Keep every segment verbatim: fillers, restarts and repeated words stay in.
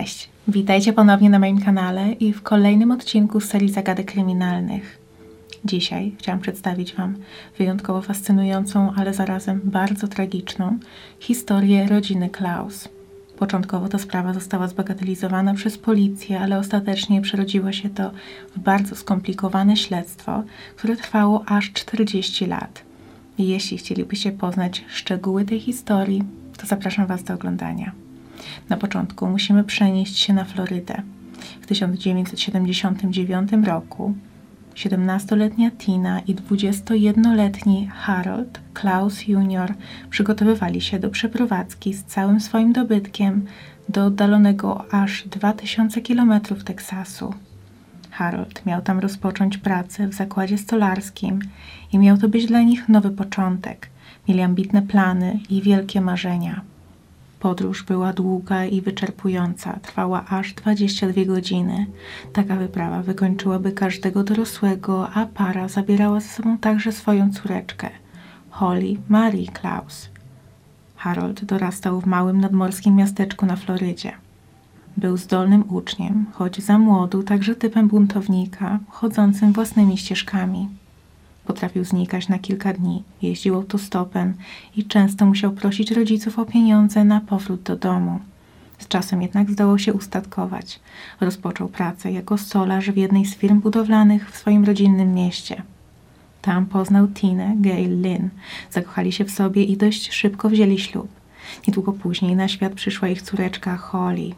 Cześć, witajcie ponownie na moim kanale i w kolejnym odcinku z serii zagadek kryminalnych. Dzisiaj chciałam przedstawić Wam wyjątkowo fascynującą, ale zarazem bardzo tragiczną historię rodziny Klaus. Początkowo ta sprawa została zbagatelizowana przez policję, ale ostatecznie przerodziło się to w bardzo skomplikowane śledztwo, które trwało aż czterdzieści lat. Jeśli chcielibyście poznać szczegóły tej historii, to zapraszam Was do oglądania. Na początku musimy przenieść się na Florydę. W tysiąc dziewięćset siedemdziesiątym dziewiątym roku siedemnastoletnia Tina i dwudziestojednoletni Harold Klaus junior przygotowywali się do przeprowadzki z całym swoim dobytkiem do oddalonego aż dwa tysiące kilometrów Teksasu. Harold miał tam rozpocząć pracę w zakładzie stolarskim i miał to być dla nich nowy początek. Mieli ambitne plany i wielkie marzenia. Podróż była długa i wyczerpująca, trwała aż dwadzieścia dwie godziny. Taka wyprawa wykończyłaby każdego dorosłego, a para zabierała ze sobą także swoją córeczkę, Holly Marie Klaus. Harold dorastał w małym nadmorskim miasteczku na Florydzie. Był zdolnym uczniem, choć za młodu, także typem buntownika, chodzącym własnymi ścieżkami. Potrafił znikać na kilka dni, jeździł autostopem i często musiał prosić rodziców o pieniądze na powrót do domu. Z czasem jednak zdołał się ustatkować. Rozpoczął pracę jako stolarz w jednej z firm budowlanych w swoim rodzinnym mieście. Tam poznał Tinę Gail Lynn. Zakochali się w sobie i dość szybko wzięli ślub. Niedługo później na świat przyszła ich córeczka Holly.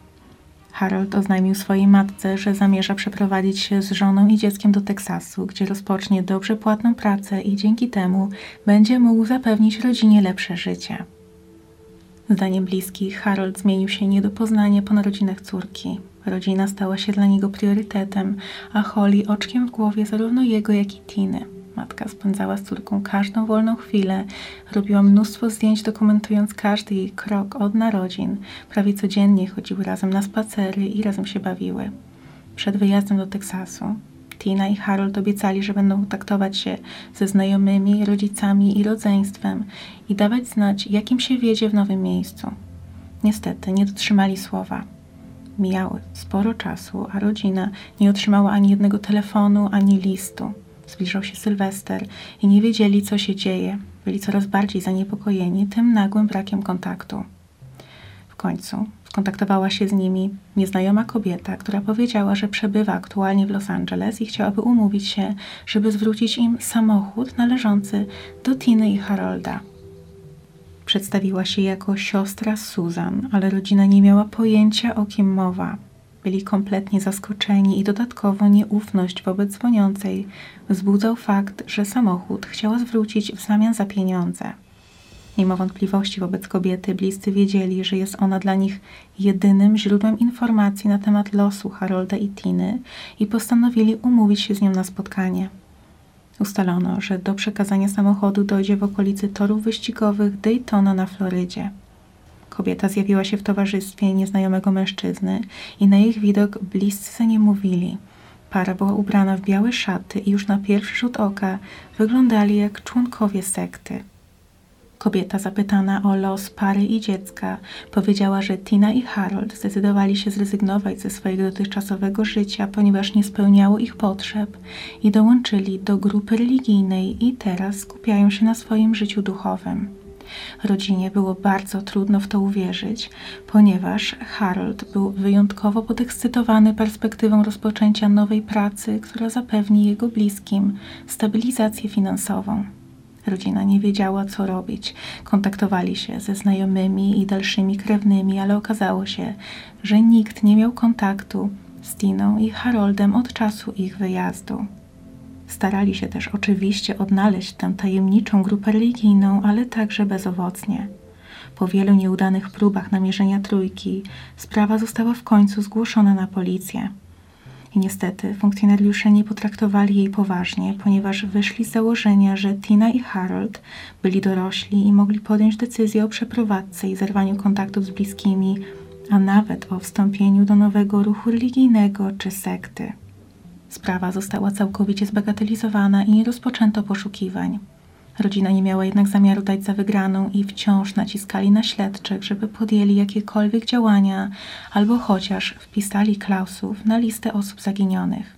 Harold oznajmił swojej matce, że zamierza przeprowadzić się z żoną i dzieckiem do Teksasu, gdzie rozpocznie dobrze płatną pracę i dzięki temu będzie mógł zapewnić rodzinie lepsze życie. Zdaniem bliskich Harold zmienił się nie do poznania po narodzinach córki. Rodzina stała się dla niego priorytetem, a Holly oczkiem w głowie zarówno jego, jak i Tiny. Matka spędzała z córką każdą wolną chwilę, robiła mnóstwo zdjęć dokumentując każdy jej krok od narodzin. Prawie codziennie chodziły razem na spacery i razem się bawiły. Przed wyjazdem do Teksasu Tina i Harold obiecali, że będą kontaktować się ze znajomymi, rodzicami i rodzeństwem i dawać znać, jakim się wiedzie w nowym miejscu. Niestety nie dotrzymali słowa. Mijało sporo czasu, a rodzina nie otrzymała ani jednego telefonu, ani listu. Zbliżał się Sylwester i nie wiedzieli, co się dzieje. Byli coraz bardziej zaniepokojeni tym nagłym brakiem kontaktu. W końcu skontaktowała się z nimi nieznajoma kobieta, która powiedziała, że przebywa aktualnie w Los Angeles i chciałaby umówić się, żeby zwrócić im samochód należący do Tiny i Harolda. Przedstawiła się jako siostra Susan, ale rodzina nie miała pojęcia, o kim mowa. Byli kompletnie zaskoczeni i dodatkowo nieufność wobec dzwoniącej wzbudzał fakt, że samochód chciała zwrócić w zamian za pieniądze. Mimo wątpliwości wobec kobiety, bliscy wiedzieli, że jest ona dla nich jedynym źródłem informacji na temat losu Harolda i Tiny i postanowili umówić się z nią na spotkanie. Ustalono, że do przekazania samochodu dojdzie w okolicy torów wyścigowych Daytona na Florydzie. Kobieta zjawiła się w towarzystwie nieznajomego mężczyzny i na ich widok bliscy nie mówili. Para była ubrana w białe szaty i już na pierwszy rzut oka wyglądali jak członkowie sekty. Kobieta zapytana o los pary i dziecka powiedziała, że Tina i Harold zdecydowali się zrezygnować ze swojego dotychczasowego życia, ponieważ nie spełniało ich potrzeb i dołączyli do grupy religijnej i teraz skupiają się na swoim życiu duchowym. Rodzinie było bardzo trudno w to uwierzyć, ponieważ Harold był wyjątkowo podekscytowany perspektywą rozpoczęcia nowej pracy, która zapewni jego bliskim stabilizację finansową. Rodzina nie wiedziała, co robić. Kontaktowali się ze znajomymi i dalszymi krewnymi, ale okazało się, że nikt nie miał kontaktu z Tiną i Haroldem od czasu ich wyjazdu. Starali się też oczywiście odnaleźć tę tajemniczą grupę religijną, ale także bezowocnie. Po wielu nieudanych próbach namierzenia trójki, sprawa została w końcu zgłoszona na policję. I niestety funkcjonariusze nie potraktowali jej poważnie, ponieważ wyszli z założenia, że Tina i Harold byli dorośli i mogli podjąć decyzję o przeprowadzce i zerwaniu kontaktów z bliskimi, a nawet o wstąpieniu do nowego ruchu religijnego czy sekty. Sprawa została całkowicie zbagatelizowana i nie rozpoczęto poszukiwań. Rodzina nie miała jednak zamiaru dać za wygraną i wciąż naciskali na śledczych, żeby podjęli jakiekolwiek działania albo chociaż wpisali Klausów na listę osób zaginionych.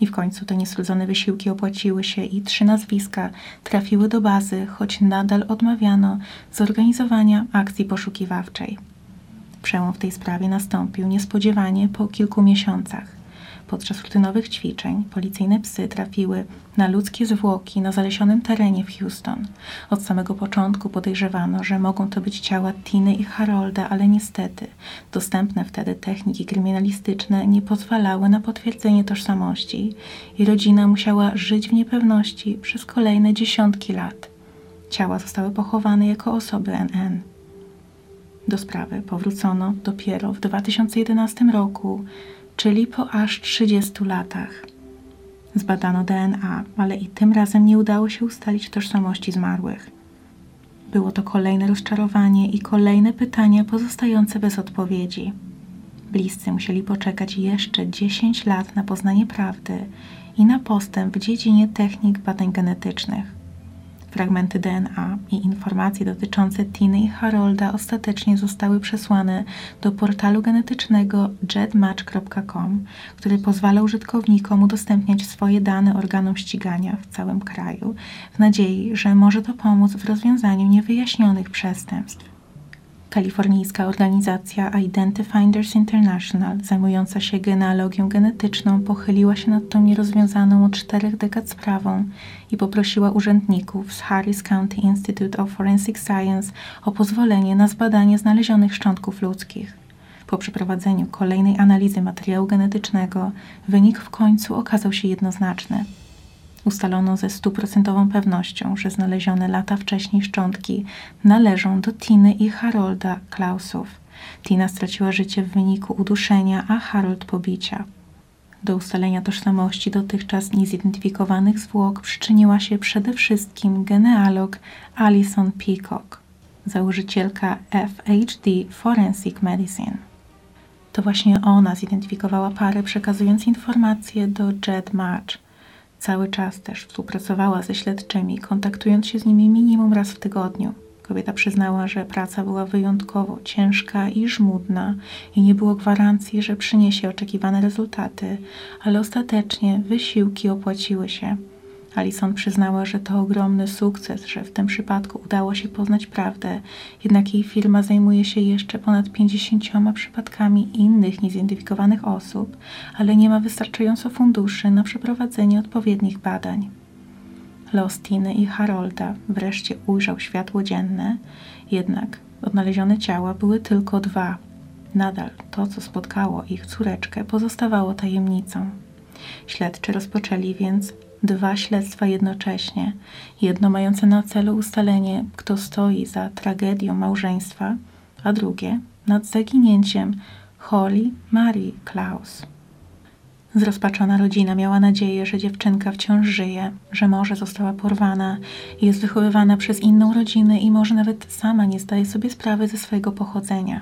I w końcu te niestrudzone wysiłki opłaciły się i trzy nazwiska trafiły do bazy, choć nadal odmawiano zorganizowania akcji poszukiwawczej. Przełom w tej sprawie nastąpił niespodziewanie po kilku miesiącach. Podczas rutynowych ćwiczeń policyjne psy trafiły na ludzkie zwłoki na zalesionym terenie w Houston. Od samego początku podejrzewano, że mogą to być ciała Tiny i Harolda, ale niestety dostępne wtedy techniki kryminalistyczne nie pozwalały na potwierdzenie tożsamości i rodzina musiała żyć w niepewności przez kolejne dziesiątki lat. Ciała zostały pochowane jako osoby N N. Do sprawy powrócono dopiero w dwa tysiące jedenastym roku, czyli po aż trzydziestu latach. Zbadano D N A, ale i tym razem nie udało się ustalić tożsamości zmarłych. Było to kolejne rozczarowanie i kolejne pytania pozostające bez odpowiedzi. Bliscy musieli poczekać jeszcze dziesięć lat na poznanie prawdy i na postęp w dziedzinie technik badań genetycznych. Fragmenty D N A i informacje dotyczące Tiny i Harolda ostatecznie zostały przesłane do portalu genetycznego gedmatch kropka com, który pozwala użytkownikom udostępniać swoje dane organom ścigania w całym kraju, w nadziei, że może to pomóc w rozwiązaniu niewyjaśnionych przestępstw. Kalifornijska organizacja Identifinders International, zajmująca się genealogią genetyczną, pochyliła się nad tą nierozwiązaną od czterech dekad sprawą i poprosiła urzędników z Harris County Institute of Forensic Science o pozwolenie na zbadanie znalezionych szczątków ludzkich. Po przeprowadzeniu kolejnej analizy materiału genetycznego wynik w końcu okazał się jednoznaczny. Ustalono ze stuprocentową pewnością, że znalezione lata wcześniej szczątki należą do Tiny i Harolda Klausów. Tina straciła życie w wyniku uduszenia, a Harold pobicia. Do ustalenia tożsamości dotychczas niezidentyfikowanych zwłok przyczyniła się przede wszystkim genealog Alison Peacock, założycielka F H D Forensic Medicine. To właśnie ona zidentyfikowała parę, przekazując informacje do GEDmatch. Cały czas też współpracowała ze śledczymi, kontaktując się z nimi minimum raz w tygodniu. Kobieta przyznała, że praca była wyjątkowo ciężka i żmudna i nie było gwarancji, że przyniesie oczekiwane rezultaty, ale ostatecznie wysiłki opłaciły się. Alison przyznała, że to ogromny sukces, że w tym przypadku udało się poznać prawdę, jednak jej firma zajmuje się jeszcze ponad pięćdziesięcioma przypadkami innych niezidentyfikowanych osób, ale nie ma wystarczająco funduszy na przeprowadzenie odpowiednich badań. Los Tiny i Harolda wreszcie ujrzał światło dzienne, jednak odnalezione ciała były tylko dwa. Nadal to, co spotkało ich córeczkę, pozostawało tajemnicą. Śledczy rozpoczęli więc dwa śledztwa jednocześnie, jedno mające na celu ustalenie, kto stoi za tragedią małżeństwa, a drugie nad zaginięciem Holly Marie Klaus. Zrozpaczona rodzina miała nadzieję, że dziewczynka wciąż żyje, że może została porwana, jest wychowywana przez inną rodzinę i może nawet sama nie zdaje sobie sprawy ze swojego pochodzenia.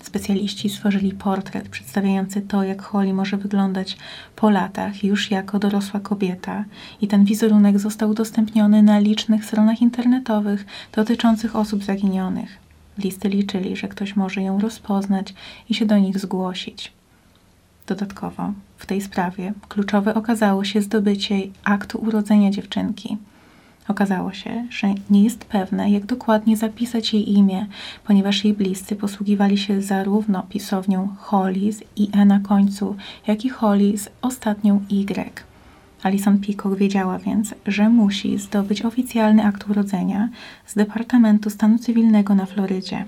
Specjaliści stworzyli portret przedstawiający to, jak Holly może wyglądać po latach już jako dorosła kobieta i ten wizerunek został udostępniony na licznych stronach internetowych dotyczących osób zaginionych. Listy liczyli, że ktoś może ją rozpoznać i się do nich zgłosić. Dodatkowo w tej sprawie kluczowe okazało się zdobycie aktu urodzenia dziewczynki. Okazało się, że nie jest pewne, jak dokładnie zapisać jej imię, ponieważ jej bliscy posługiwali się zarówno pisownią Holly z i e na końcu, jak i Holly z ostatnią y. Alison Peacock wiedziała więc, że musi zdobyć oficjalny akt urodzenia z Departamentu Stanu Cywilnego na Florydzie.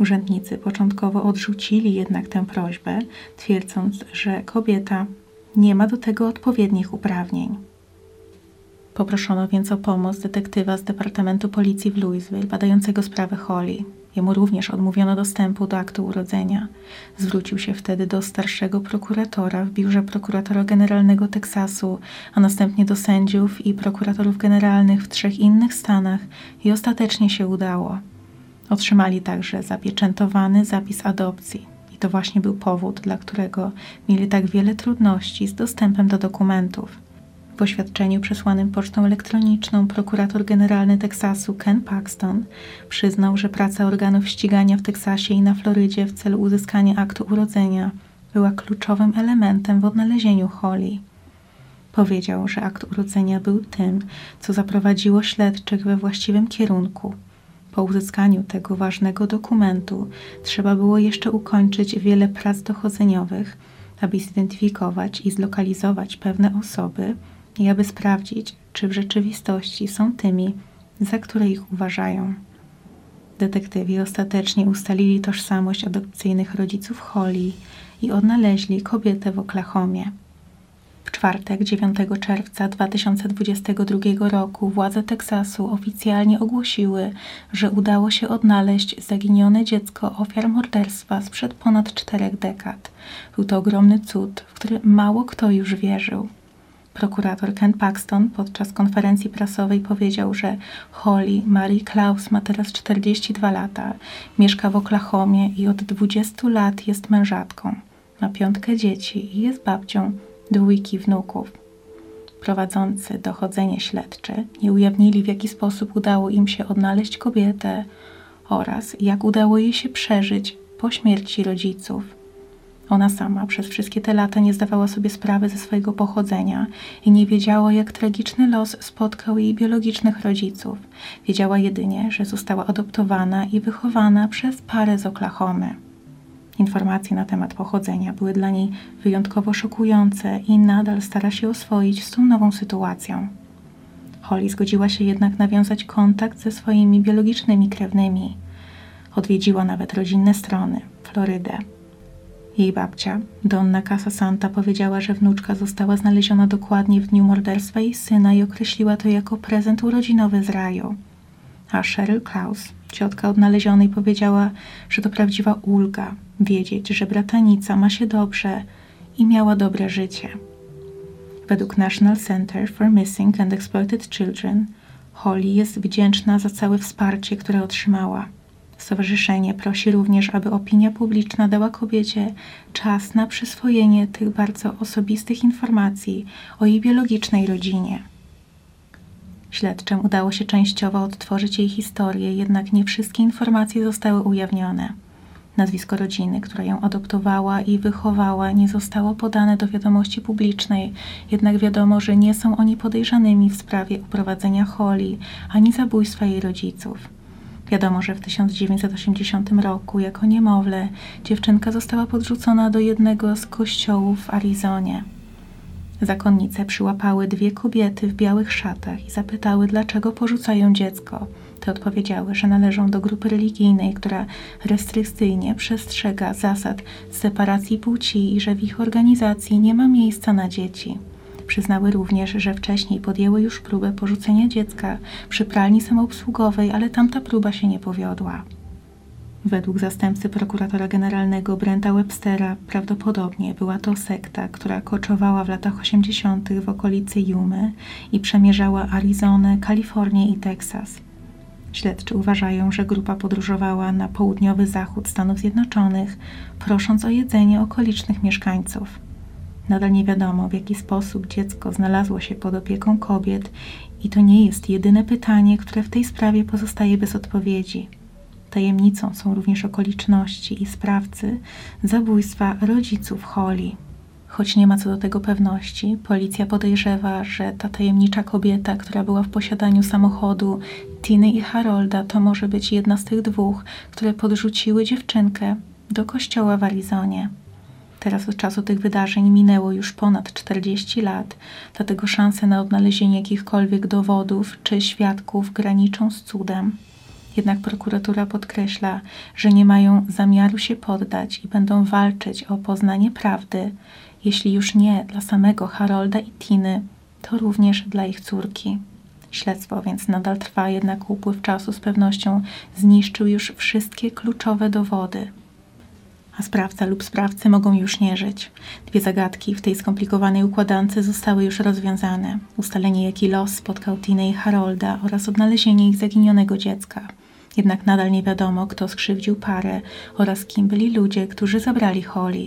Urzędnicy początkowo odrzucili jednak tę prośbę, twierdząc, że kobieta nie ma do tego odpowiednich uprawnień. Poproszono więc o pomoc detektywa z Departamentu Policji w Louisville, badającego sprawę Holly. Jemu również odmówiono dostępu do aktu urodzenia. Zwrócił się wtedy do starszego prokuratora w biurze prokuratora generalnego Teksasu, a następnie do sędziów i prokuratorów generalnych w trzech innych stanach i ostatecznie się udało. Otrzymali także zapieczętowany zapis adopcji. I to właśnie był powód, dla którego mieli tak wiele trudności z dostępem do dokumentów. W oświadczeniu przesłanym pocztą elektroniczną prokurator generalny Teksasu Ken Paxton przyznał, że praca organów ścigania w Teksasie i na Florydzie w celu uzyskania aktu urodzenia była kluczowym elementem w odnalezieniu Holly. Powiedział, że akt urodzenia był tym, co zaprowadziło śledczych we właściwym kierunku. Po uzyskaniu tego ważnego dokumentu trzeba było jeszcze ukończyć wiele prac dochodzeniowych, aby zidentyfikować i zlokalizować pewne osoby i aby sprawdzić, czy w rzeczywistości są tymi, za które ich uważają. Detektywi ostatecznie ustalili tożsamość adopcyjnych rodziców Holly i odnaleźli kobietę w Oklahomie. W czwartek, dziewiątego czerwca dwa tysiące dwudziestego drugiego roku, władze Teksasu oficjalnie ogłosiły, że udało się odnaleźć zaginione dziecko ofiar morderstwa sprzed ponad czterech dekad. Był to ogromny cud, w który mało kto już wierzył. Prokurator Ken Paxton podczas konferencji prasowej powiedział, że Holly Marie Klaus ma teraz czterdzieści dwa lata, mieszka w Oklahomie i od dwudziestu lat jest mężatką. Ma piątkę dzieci i jest babcią dwójki wnuków. Prowadzący dochodzenie śledczy nie ujawnili, w jaki sposób udało im się odnaleźć kobietę oraz jak udało jej się przeżyć po śmierci rodziców. Ona sama przez wszystkie te lata nie zdawała sobie sprawy ze swojego pochodzenia i nie wiedziała, jak tragiczny los spotkał jej biologicznych rodziców. Wiedziała jedynie, że została adoptowana i wychowana przez parę z Oklahomy. Informacje na temat pochodzenia były dla niej wyjątkowo szokujące i nadal stara się oswoić z tą nową sytuacją. Holly zgodziła się jednak nawiązać kontakt ze swoimi biologicznymi krewnymi. Odwiedziła nawet rodzinne strony, Florydę. Jej babcia, Donna Casa Santa, powiedziała, że wnuczka została znaleziona dokładnie w dniu morderstwa jej syna i określiła to jako prezent urodzinowy z raju. A Cheryl Klaus, ciotka odnalezionej, powiedziała, że to prawdziwa ulga wiedzieć, że bratanica ma się dobrze i miała dobre życie. Według National Center for Missing and Exploited Children Holly jest wdzięczna za całe wsparcie, które otrzymała. Stowarzyszenie prosi również, aby opinia publiczna dała kobiecie czas na przyswojenie tych bardzo osobistych informacji o jej biologicznej rodzinie. Śledczym udało się częściowo odtworzyć jej historię, jednak nie wszystkie informacje zostały ujawnione. Nazwisko rodziny, która ją adoptowała i wychowała, nie zostało podane do wiadomości publicznej, jednak wiadomo, że nie są oni podejrzanymi w sprawie uprowadzenia Holly ani zabójstwa jej rodziców. Wiadomo, że w tysiąc dziewięćset osiemdziesiątym roku jako niemowlę dziewczynka została podrzucona do jednego z kościołów w Arizonie. Zakonnice przyłapały dwie kobiety w białych szatach i zapytały, dlaczego porzucają dziecko. Te odpowiedziały, że należą do grupy religijnej, która restrykcyjnie przestrzega zasad separacji płci i że w ich organizacji nie ma miejsca na dzieci. Przyznały również, że wcześniej podjęły już próbę porzucenia dziecka przy pralni samoobsługowej, ale tamta próba się nie powiodła. Według zastępcy prokuratora generalnego Brenta Webstera prawdopodobnie była to sekta, która koczowała w latach osiemdziesiątych w okolicy Jumy i przemierzała Arizonę, Kalifornię i Teksas. Śledczy uważają, że grupa podróżowała na południowy zachód Stanów Zjednoczonych, prosząc o jedzenie okolicznych mieszkańców. Nadal nie wiadomo, w jaki sposób dziecko znalazło się pod opieką kobiet i to nie jest jedyne pytanie, które w tej sprawie pozostaje bez odpowiedzi. Tajemnicą są również okoliczności i sprawcy zabójstwa rodziców Holly. Choć nie ma co do tego pewności, policja podejrzewa, że ta tajemnicza kobieta, która była w posiadaniu samochodu Tiny i Harolda, to może być jedna z tych dwóch, które podrzuciły dziewczynkę do kościoła w Arizonie. Teraz od czasu tych wydarzeń minęło już ponad czterdzieści lat, dlatego szanse na odnalezienie jakichkolwiek dowodów czy świadków graniczą z cudem. Jednak prokuratura podkreśla, że nie mają zamiaru się poddać i będą walczyć o poznanie prawdy, jeśli już nie dla samego Harolda i Tiny, to również dla ich córki. Śledztwo więc nadal trwa, jednak upływ czasu z pewnością zniszczył już wszystkie kluczowe dowody. A sprawca lub sprawcy mogą już nie żyć. Dwie zagadki w tej skomplikowanej układance zostały już rozwiązane. Ustalenie, jaki los spotkał Tinę i Harolda oraz odnalezienie ich zaginionego dziecka. Jednak nadal nie wiadomo, kto skrzywdził parę oraz kim byli ludzie, którzy zabrali Holly.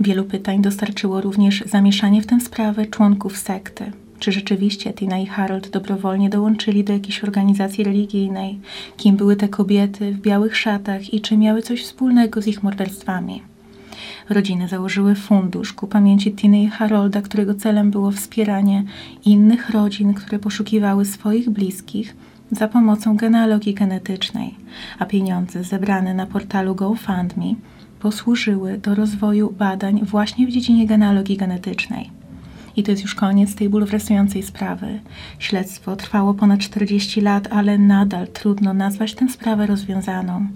Wielu pytań dostarczyło również zamieszanie w tę sprawę członków sekty. Czy rzeczywiście Tina i Harold dobrowolnie dołączyli do jakiejś organizacji religijnej? Kim były te kobiety w białych szatach i czy miały coś wspólnego z ich morderstwami? Rodziny założyły fundusz ku pamięci Tiny i Harolda, którego celem było wspieranie innych rodzin, które poszukiwały swoich bliskich za pomocą genealogii genetycznej, a pieniądze zebrane na portalu GoFundMe posłużyły do rozwoju badań właśnie w dziedzinie genealogii genetycznej. I to jest już koniec tej bulwersującej sprawy. Śledztwo trwało ponad czterdzieści lat, ale nadal trudno nazwać tę sprawę rozwiązaną.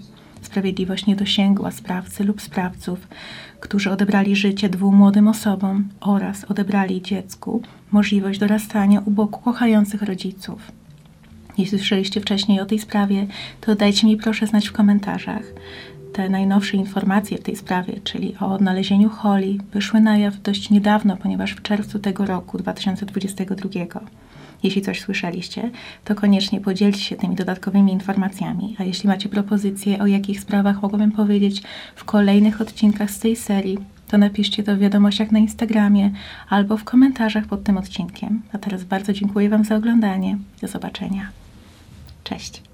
Sprawiedliwość nie dosięgła sprawcy lub sprawców, którzy odebrali życie dwóm młodym osobom oraz odebrali dziecku możliwość dorastania u boku kochających rodziców. Jeśli słyszeliście wcześniej o tej sprawie, to dajcie mi proszę znać w komentarzach. Te najnowsze informacje w tej sprawie, czyli o odnalezieniu Holly, wyszły na jaw dość niedawno, ponieważ w czerwcu tego roku dwa tysiące dwudziestego drugiego. Jeśli coś słyszeliście, to koniecznie podzielcie się tymi dodatkowymi informacjami, a jeśli macie propozycje, o jakich sprawach mogłabym powiedzieć w kolejnych odcinkach z tej serii, to napiszcie to w wiadomościach na Instagramie albo w komentarzach pod tym odcinkiem. A teraz bardzo dziękuję Wam za oglądanie. Do zobaczenia. Cześć!